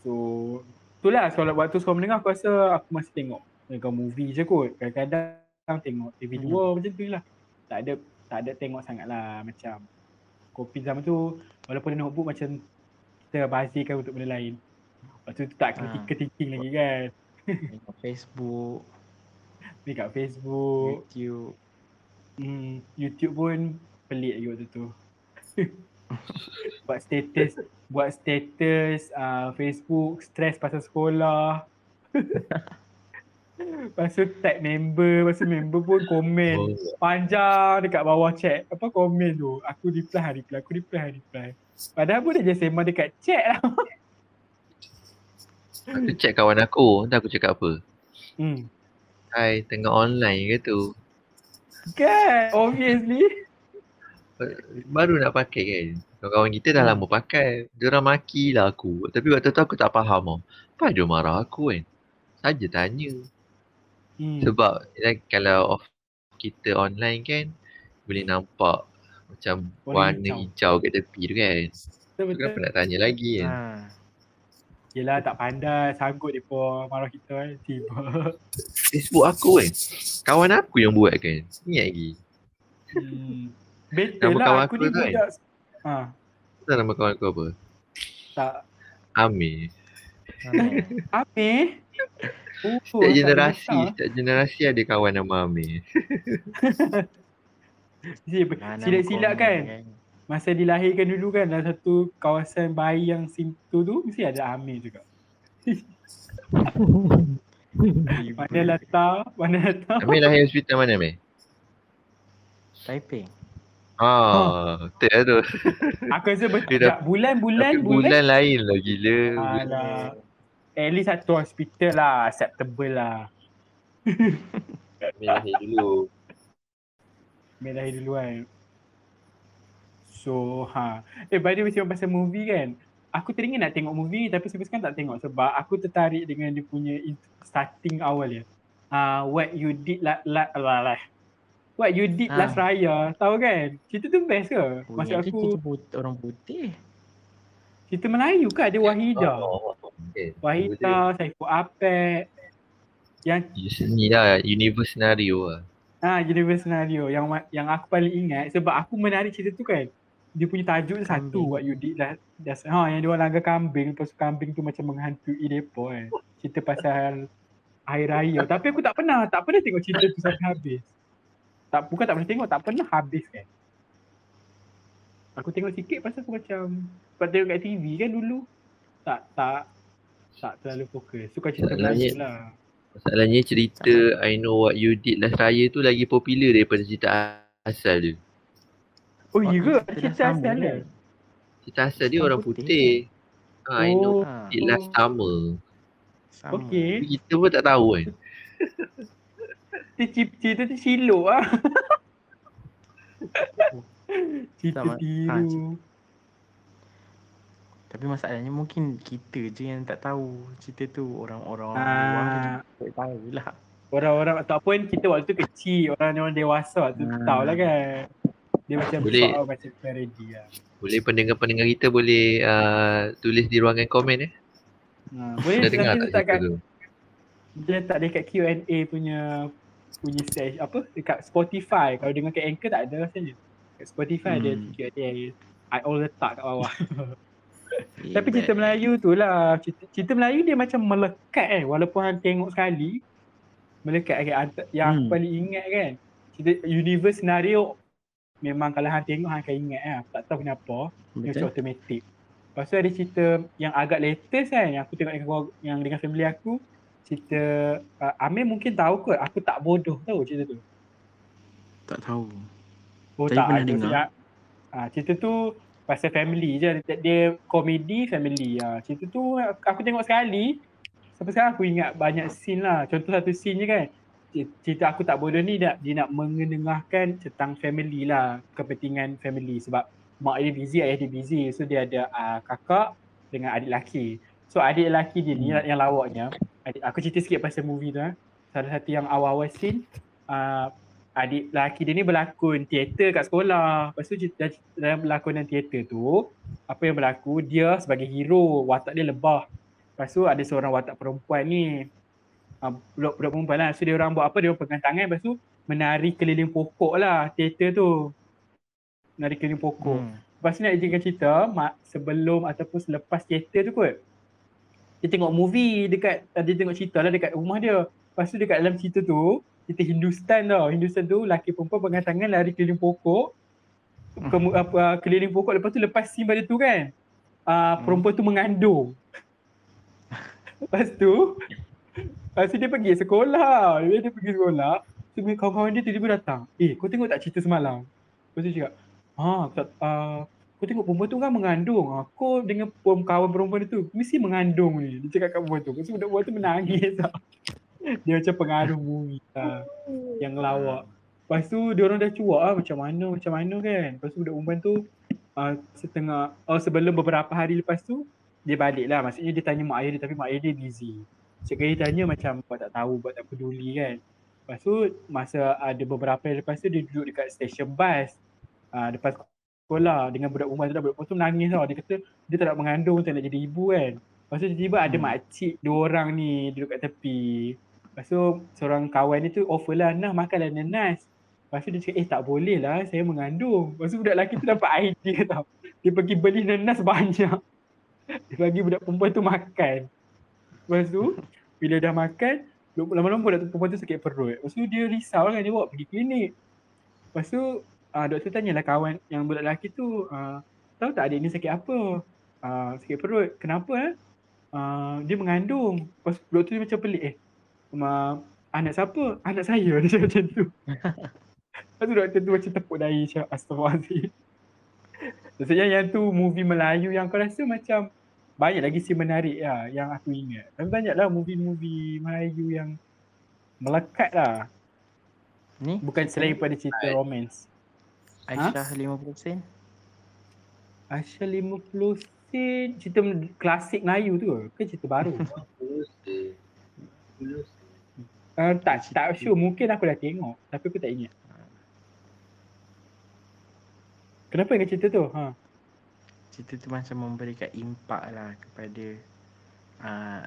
So itulah sekolah, waktu sekolah menengah aku rasa aku masih tengok tengok movie je kot. Kadang-kadang tengok T V dua hmm. macam tu lah. Tak ada tak ada tengok sangat lah macam kopi zaman tu, walaupun ada notebook macam kita bazirkan untuk benda lain. Waktu tu tak critical ha. thinking lagi kan. Dekat Facebook. Dekat Facebook. YouTube. Hmm, YouTube pun pelik lagi waktu tu. Buat status buat status uh, Facebook stress pasal sekolah. Pasal tag member, pasal member pun komen oh. panjang dekat bawah chat. Apa komen tu? Aku reply, reply, aku reply, reply. Padahal pun dia je sembang dekat chat lah. Aku chat kawan aku, entah aku cakap apa. Hmm. Hai, tengah online ke tu? Kan, obviously. baru nak pakai kan. Kawan-kawan kita dah lama pakai. Diorang maki lah aku. Tapi waktu tu aku tak faham tau. Apa dia marah aku kan? Saja tanya. Hmm. Sebab like, kalau off kita online kan boleh nampak macam warna, warna hijau. hijau kat tepi tu kan. Betul-betul. Kenapa nak tanya lagi kan? Ha. Yelah tak pandai, sanggup dia pun marah kita kan, tiba. Facebook aku kan, kawan aku yang buat kan, ingat lagi. Hmm. Betul lah aku ni budak. Kan? Ha. Kenapa nama kawan aku apa? Tak. Amir. Ha. Amir? Oh, setiap generasi, setiap generasi ada kawan nama Amir. Silap-silap kan? Masa dilahirkan dulu kan, dalam satu kawasan bayi yang simtu tu mesti ada Amir juga. Mana letak, mana letak. Amir lahir hospital mana Amir? Taiping. Ah, oh, betul tu. Aku rasa betul tak? Bulan-bulan, bulan. Bulan lain lah gila. Alah. At least satu hospital lah, acceptable lah. Amir lahir dulu. Amir lahir dulu kan. So, ha. Eh, by the way, sebab pasal movie kan, aku teringin nak tengok movie tapi sampai sekarang tak tengok sebab aku tertarik dengan dia punya starting awal dia. Ah, uh, What You Did Last la, la, la. What You Did ha. Last Raya, tahu kan? Cerita tu best ke? Maksud aku cerita put- orang putih. Cerita Melayu ke ada Wahidah. Oh, okay. Wahidah, Saiful Apek. Yang ni lah, universe scenario lah. Ha, universe scenario yang yang aku paling ingat sebab aku menarik cerita tu kan. Dia punya tajuk kambing. Satu What You Did Last, last ha, yang dia orang langgar kambing, lepas tu kambing tu macam menghantui depa kan. Cerita pasal air raya. Tapi aku tak pernah, tak pernah tengok cerita tu sampai habis. Tak, bukan tak pernah tengok, tak pernah habis kan. Aku tengok sikit pasal aku macam sebab tengok kat T V kan dulu. Tak tak tak terlalu fokus. Suka cerita Melayu lah. Masalahnya cerita I Know What You Did Last Raya tu lagi popular daripada cerita asal dia. Oh iya ke? Cerita asal dia? Cerita asal dia orang putih. Ha, oh. I Know What You Did Last Summer. Okay. Kita pun tak tahu kan. Cerita tu silok lah. Cerita biru. Tapi masalahnya mungkin kita je yang tak tahu cerita tu, orang-orang luar tu tak tahu lah. Orang-orang ataupun kita waktu tu kecil, orang-orang dewasa tu hmm. tahu lah kan. Dia macam boleh, besar macam parody lah. Boleh pendengar-pendengar kita boleh uh, tulis di ruangan komen eh. Ha, boleh dah dengar tak cerita tu? Dia tak ada dekat Q and A punya punya stage apa dekat Spotify. Kalau dengar kat Anchor tak ada rasanya. Kat Spotify hmm. ada Q and A. I all letak kat bawah. Yeah, tapi cerita Melayu tu lah, cerita, cerita Melayu dia macam melekat kan, walaupun hang tengok sekali melekat kan. Yang hmm. aku paling ingat kan cerita universe scenario memang kalau hang tengok hang akan ingat kan, aku tak tahu kenapa dia macam automatic. Lepas tu ada cerita yang agak latest kan yang aku tengok dengan, yang dengan family aku, cerita uh, Amir mungkin tahu kot, Aku Tak Bodoh, tahu cerita tu? Tak tahu. Oh saya tak pernah dengar. Cerita, uh, cerita tu pasal family je, dia, dia komedi family lah. Cerita tu aku tengok sekali, sampai sekarang aku ingat banyak scene lah. Contoh satu scene je kan, cerita Aku Tak Bodoh ni dia, dia nak mengenengahkan tentang family lah, kepentingan family sebab mak dia busy, ayah dia busy. So dia ada uh, kakak dengan adik lelaki. So adik lelaki dia ni yang lawaknya, adik, aku cerita sikit pasal movie tu eh. Salah satu yang awal-awal scene uh, adik lelaki dia ni berlakon teater kat sekolah. Lepas tu dalam lakonan teater tu, apa yang berlaku, dia sebagai hero, watak dia lebah. Lepas tu ada seorang watak perempuan ni, budak uh, perempuan lah. So dia orang buat apa, dia orang pegang tangan, lepas tu menari keliling pokok lah teater tu. Menari keliling pokok. Hmm. Lepas tu nak izinkan cerita, mak, sebelum ataupun selepas teater tu kot, dia tengok movie dekat, dia tengok cerita lah dekat rumah dia. Lepas tu dekat dalam cerita tu, kita Hindustan tau. Hindustan tu lelaki perempuan pegang tangan lari keliling pokok. Kemu, apa, keliling pokok, lepas tu lepas scene pada tu kan, uh, perempuan tu mengandung. Lepas tu, lepas tu dia pergi sekolah. Dia pergi sekolah. So kawan-kawan dia tiba-tiba datang. Eh kau tengok tak cerita semalam? Lepas tu cakap, ha, tak, uh, kau tengok perempuan tu kan mengandung. Ha, kau dengan kawan perempuan tu mesti mengandung ni. Dia cakap kat perempuan tu. Lepas tu budak-budak tu menangis tau. Dia macam pengaruh movie lah, yang lawak. Lepas tu diorang dah cuak lah macam mana macam mana kan. Lepas tu budak umpan tu uh, setengah oh, sebelum beberapa hari lepas tu dia balik lah. Maksudnya dia tanya mak ayah dia tapi mak ayah dia busy. Cakap dia tanya macam buat tak tahu, buat tak peduli kan. Lepas tu masa ada beberapa hari lepas tu dia duduk dekat stesen bas uh, depan sekolah dengan budak umpan tu. Budak umpan tu menangis tau. Dia kata dia tak nak mengandung, tak nak jadi ibu kan. Lepas tu tiba-tiba ada hmm. makcik dua orang ni duduk kat tepi. Lepas tu seorang kawan ni tu offer lah, nah makanlah nanas. Lepas tu dia cakap, eh tak boleh lah saya mengandung. Lepas tu budak lelaki tu dapat idea tau. Dia pergi beli nanas banyak. Dia bagi budak perempuan tu makan. Lepas tu bila dah makan, lama-lama budak perempuan tu sakit perut. Lepas tu dia risau kan, dia bawa pergi klinik. Lepas tu uh, doktor tanyalah kawan yang budak lelaki tu, uh, tahu tak adik ni sakit apa? Uh, sakit perut. Kenapa eh? Uh, dia mengandung. Lepas tu doktor dia macam pelik, eh ma, anak siapa? Anak saya. Dia cakap macam tu. Lepas tu doktor tu macam tepuk dahi macam astaghfirullahaladzim. Maksudnya yang tu movie Melayu yang kau rasa macam banyak lagi si menarik lah yang aku ingat. Tapi banyak lah movie-movie Melayu yang melekat lah. Ni? Bukan selain pada cerita I... romance. Aisyah lima puluh sen. Aisyah lima puluh sen. Cerita klasik Melayu tu ke? Cerita baru? Uh, tak, tak sure. Mungkin aku dah tengok tapi aku tak ingat. Kenapa dengan cerita tu? Ha. Cerita tu macam memberikan impak lah kepada uh,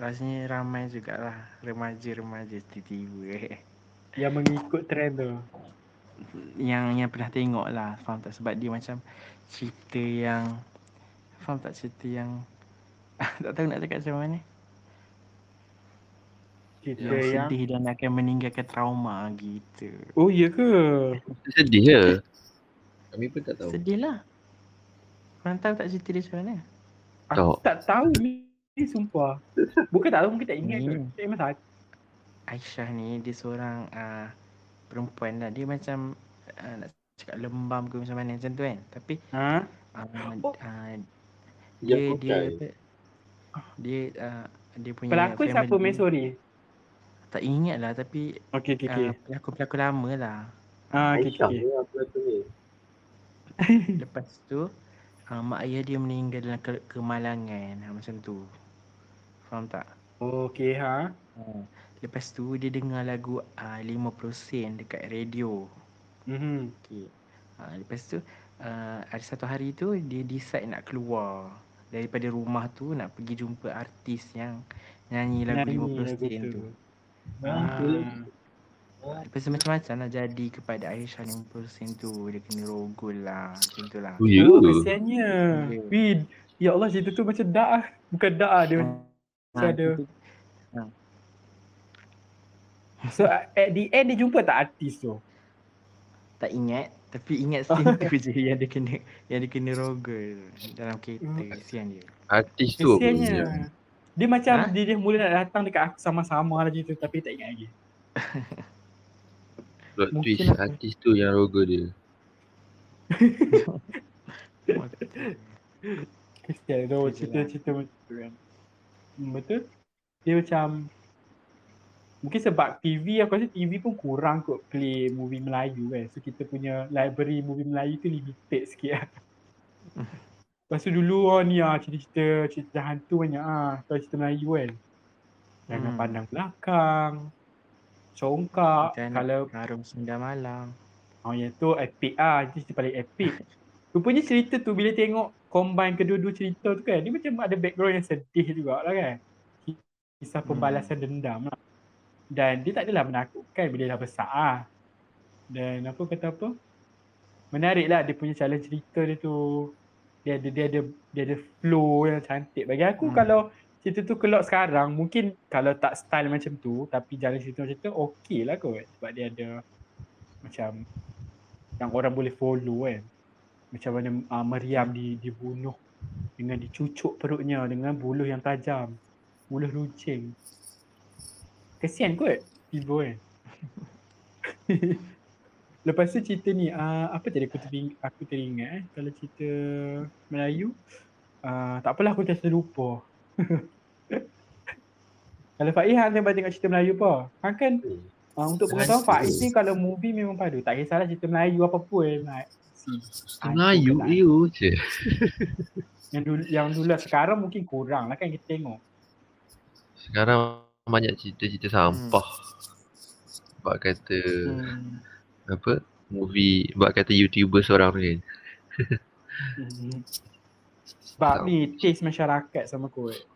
rasanya ramai jugalah remaja-remaja tiba-tiba yang mengikut trend tu. Yang yang pernah tengok lah, faham tak? Sebab dia macam cerita yang, faham tak, cerita yang tak tahu nak cakap macam mana. Cerita yang, yang sedih dan akan meninggalkan trauma gitu. Oh iya ke? Sedih ke? Kami pun tak tahu. Sedih lah. Korang tahu tak cerita dia macam mana? Aku tak tahu ni, sumpah. Bukan tak tahu, mungkin tak ingat ke. Aisyah ni dia seorang uh, perempuan lah. Dia macam uh, nak cakap lembam ke macam mana macam tu kan. Tapi ha? uh, oh. uh, dia, dia dia dia uh, dia punya pelakon siapa meso ni? Tak ingat lah tapi okay, okay, okay. Uh, pelakon-pelakon lama lah. Ah, okay, okay. Lepas tu uh, mak ayah dia meninggal dalam ke- kemalangan ha, macam tu. Faham tak? Oh, okay ha. Uh, lepas tu dia dengar lagu uh, lima puluh sen dekat radio. Mm-hmm. Okay. Uh, lepas tu uh, ada satu hari tu dia decide nak keluar daripada rumah tu, nak pergi jumpa artis yang nyanyi lagu lima puluh sen tu. Ah. Ah. Lepas tu macam-macam lah jadi kepada Aisyah lima puluh sen tu. Dia kena rogol lah, macam tu lah. Oh, yeah. Oh kesiannya. Yeah. Wih, ya Allah cerita tu macam dak lah. Bukan dak lah dia ah. Macam ah. ada ah. So at the end dia jumpa tak artis tu? Tak ingat. Tapi ingat scene tu je yang dia kena, yang dia kena rogol dalam kereta. hmm. Kesian dia. Artis tu kesiannya. Dia macam ha? dia, dia mula nak datang dekat aku sama-sama lah cerita tapi tak ingat lagi. Plot twist artis tu yang rogo dia. Kesian tu cerita-cerita macam tu kan. Betul? Dia macam mungkin sebab T V, aku rasa T V pun kurang kot play movie Melayu kan. So kita punya library movie Melayu tu limited sikit lah. Lepas tu dulu oh, ni ah cerita-cerita cerita hantu banyak ah, cerita Melayu kan. Jangan hmm. pandang belakang. Congkak kalau harum senda malam. Oh yang tu epic ah, cerita paling epic. Rupanya cerita tu bila tengok combine kedua-dua cerita tu kan, dia macam ada background yang sedih jugalah kan. Kisah pembalasan hmm. dendam lah. Dan dia tak adalah menakutkan bila dah besar ah. Dan apa kata apa? Menariklah dia punya jalan cerita dia tu. Dia ada, dia ada, dia ada flow yang cantik. Bagi aku hmm. kalau cerita tu keluar sekarang, mungkin kalau tak style macam tu tapi jalan cerita macam tu okey lah kot. Sebab dia ada macam yang orang boleh follow kan. Macam mana uh, Meriam di, dibunuh dengan dicucuk perutnya dengan buluh yang tajam. Buluh runcing. Kesian kot Pibo kan. Lepas tu cerita ni, uh, apa tadi aku, tering, aku teringat eh, kalau cerita Melayu, uh, tak apalah aku terasa lupa. Kalau Faiz hang tengok cerita Melayu apa? Hang kan Uh, untuk pengetahuan Faiz ni kalau movie memang padu, tak kisahlah cerita Melayu apa pun. Cerita Melayu you je. Yang dulu, yang dulu sekarang mungkin kurang lah kan kita tengok. Sekarang banyak cerita-cerita sampah. Hmm. Bak kata hmm. apa movie, bak kata YouTuber seorang ni. hmm. Bak ni taste masyarakat sama kot.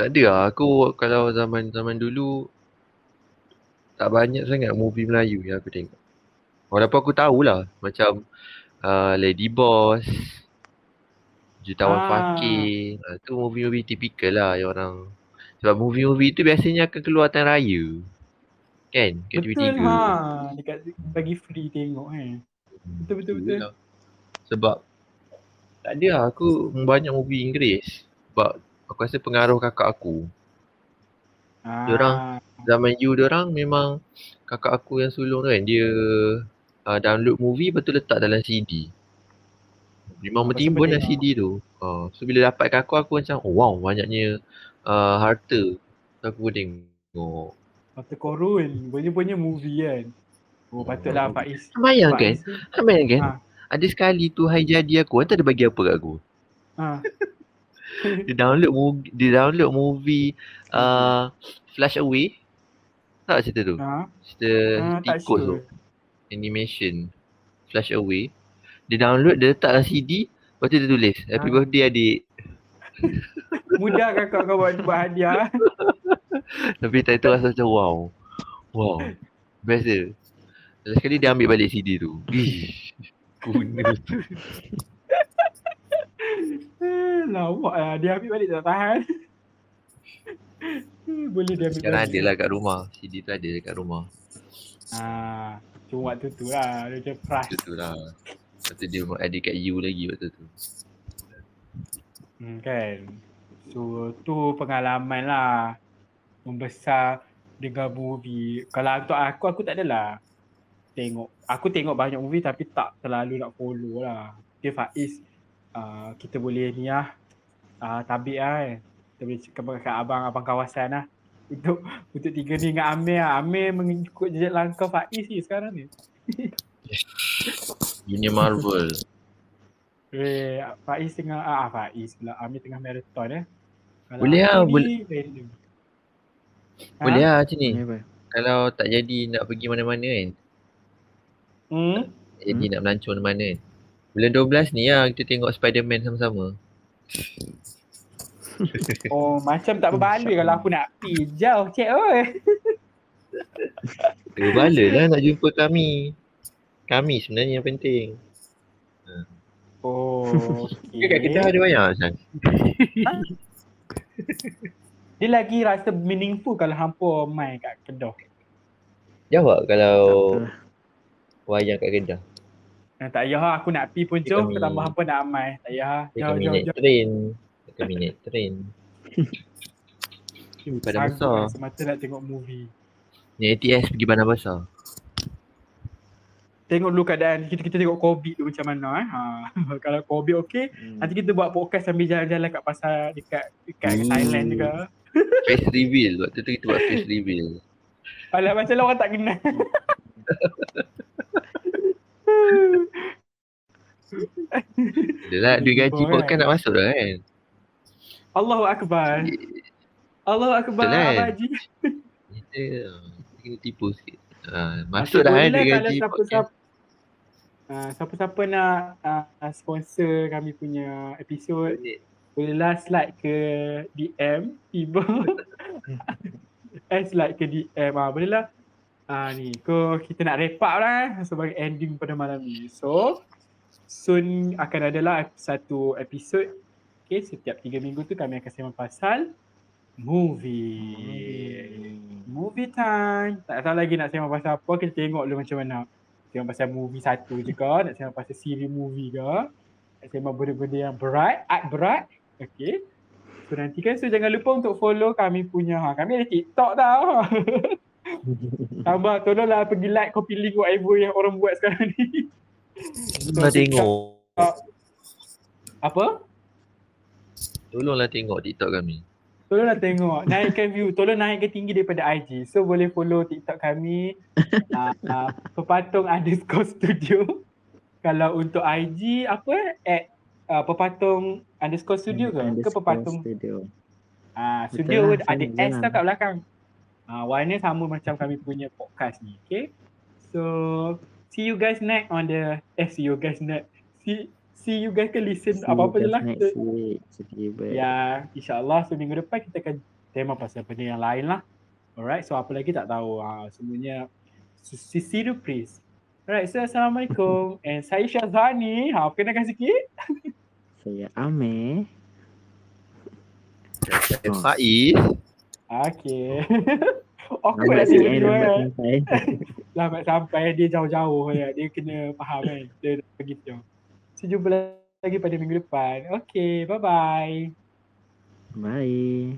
Tak ada lah. Aku kalau zaman-zaman dulu tak banyak sangat movie Melayu yang aku tengok. Walaupun aku tahulah macam uh, Lady Boss, Jutawan ah. Fakir, uh, tu movie-movie tipikal lah yang orang. Sebab movie-movie tu biasanya akan keluar Tan Raya kan, kat T V tiga. Betul ha, dekat bagi free tengok kan. Betul-betul-betul. Sebab tak ada lah, aku banyak movie Inggeris. Sebab aku rasa pengaruh kakak aku. Ah. Diorang zaman you diorang memang kakak aku yang sulung tu kan, dia uh, download movie lepas tu letak dalam C D. Memang menimbun dalam C D tu. Uh, so bila dapat kat aku, aku macam oh, wow banyaknya uh, harta. So aku pun tengok. Harta korun, banyak-banyak movie kan. Oh patutlah oh. Faiz. Bayang kan? Bayang kan? Ha. Ada sekali tu hai jadi aku, entah dia bagi apa kat aku. Ha. Dia download movie, dia download movie uh, Flash Away. Tak cerita tu? Ha? Cerita ha, tikut tu. Animation Flash Away. Dia download, dia letak dalam C D. Lepas tu dia tulis Happy ha. Birthday adik. Mudah kakak kau buat buat hadiah. Tapi tak tahu rasa macam wow. Wow. Best dia. Last kali dia ambil balik C D tu. Guna tu. Lawak lah, dia ambil balik tak tahan. Boleh dia ambil sekarang balik. Sekarang ada lah kat rumah, C D tu ada dekat rumah. Haa, cuma waktu tu lah, dia macam price. Waktu tu lah, waktu dia ada kat you lagi waktu tu. Hmm kan, so tu pengalaman lah membesar dengan movie. Kalau untuk aku, aku tak adalah tengok. Aku tengok banyak movie tapi tak terlalu nak follow lah. Okay Faiz, Uh, kita boleh ni lah uh, tabik lah eh. Kita boleh cakap kat abang-abang kawasan lah untuk, untuk tiga ni dengan Amir lah. Amir mengikut jejak langkah Faiz ni sekarang ni. Dunia Marvel. Weh, Faiz tengah, ah Faiz pula, Amir tengah marathon eh. Kalau boleh lah, boleh ni, boleh lah ha? Macam ni boleh. Kalau tak jadi nak pergi mana-mana kan hmm? Jadi hmm? nak melancong mana-mana kan. Bulan dua belas ni lah kita tengok Spiderman sama-sama. Oh macam tak berbaloi kalau aku nak pergi jauh cik oi. Berbaloi lah nak jumpa kami. Kami sebenarnya yang penting. Oh okay. Dekat kita ada banyak Hassan. Ha? Dia lagi rasa meaningful kalau hampa main kat Kedah. Jawab kalau wayang kat Kedah. Nah, tak payah aku nak pi pun jom, tambah hampa nak amai. Tak payah. Jom jom jom. Train. Dekat minit train. Pergi Bandar Besar. Semata nak tengok movie. Ni A T S pergi Bandar Besar. Tengok dulu keadaan kita, kita tengok COVID tu macam mana eh. Ha. Kalau COVID okey, hmm. nanti kita buat podcast sambil jalan-jalan kat pasar dekat dekat hmm. Thailand juga. Face reveal. Waktu tu kita buat face reveal. Alah macam lah orang tak kenal. Adalah duit gaji pun kan nak masuk dah kan. Allahu Akbar. Allahu Akbar Abang Haji. Kita kena tipu sikit. Uh, masuk dah kan duit gaji. Siapa-siapa, uh, siapa-siapa nak uh, sponsor kami punya episod, bolehlah slide ke D M tiba. Eh slide ke D M ah, bolehlah. Ah ni, ko kita nak wrap up lah sebagai ending pada malam ni. So soon akan adalah satu episod. Okay, setiap tiga minggu tu kami akan sembang pasal movie. Movie time. Tak tahu lagi nak sembang pasal apa, kita tengok dulu macam mana. Sembang pasal movie satu je ke, nak sembang pasal siri movie ke, nak sembang benda-benda yang berat, art berat. Okay. So nantikan, so jangan lupa untuk follow kami punya. Ha, kami ada TikTok tau. Tambah tolonglah pergi like copy link whatever yang orang buat sekarang ni. Tolonglah tengok. Apa? Tolonglah tengok TikTok kami. tolonglah tengok, naikkan view, tolong naikkan tinggi daripada I G. So boleh follow TikTok kami, uh, uh, Pepatung underscore studio. Kalau untuk I G apa eh? At uh, Pepatung underscore studio ke? Ke Pepatung? Studio. Ah, uh, studio betul, ada S tau kat belakang. Uh, warna sama macam kami punya podcast ni. Okay. So see you guys next on the, eh see you guys next. See See you guys can listen see apa-apa je lah. Ya, insyaAllah so minggu depan kita akan tema pasal benda yang lain lah. Alright, so apa lagi tak tahu. Ha, semuanya sisi reprise. Alright, so Assalamualaikum. And saya Syazani. Ha, kenakan sikit. Saya Amir. Saya Faiz. Okay. Awkward lah dia. Lambat sampai. Dia jauh-jauh. Ya. Dia kena faham kan. Dia pergi jauh. Jumpa lagi pada minggu depan. Okay, bye-bye. Bye.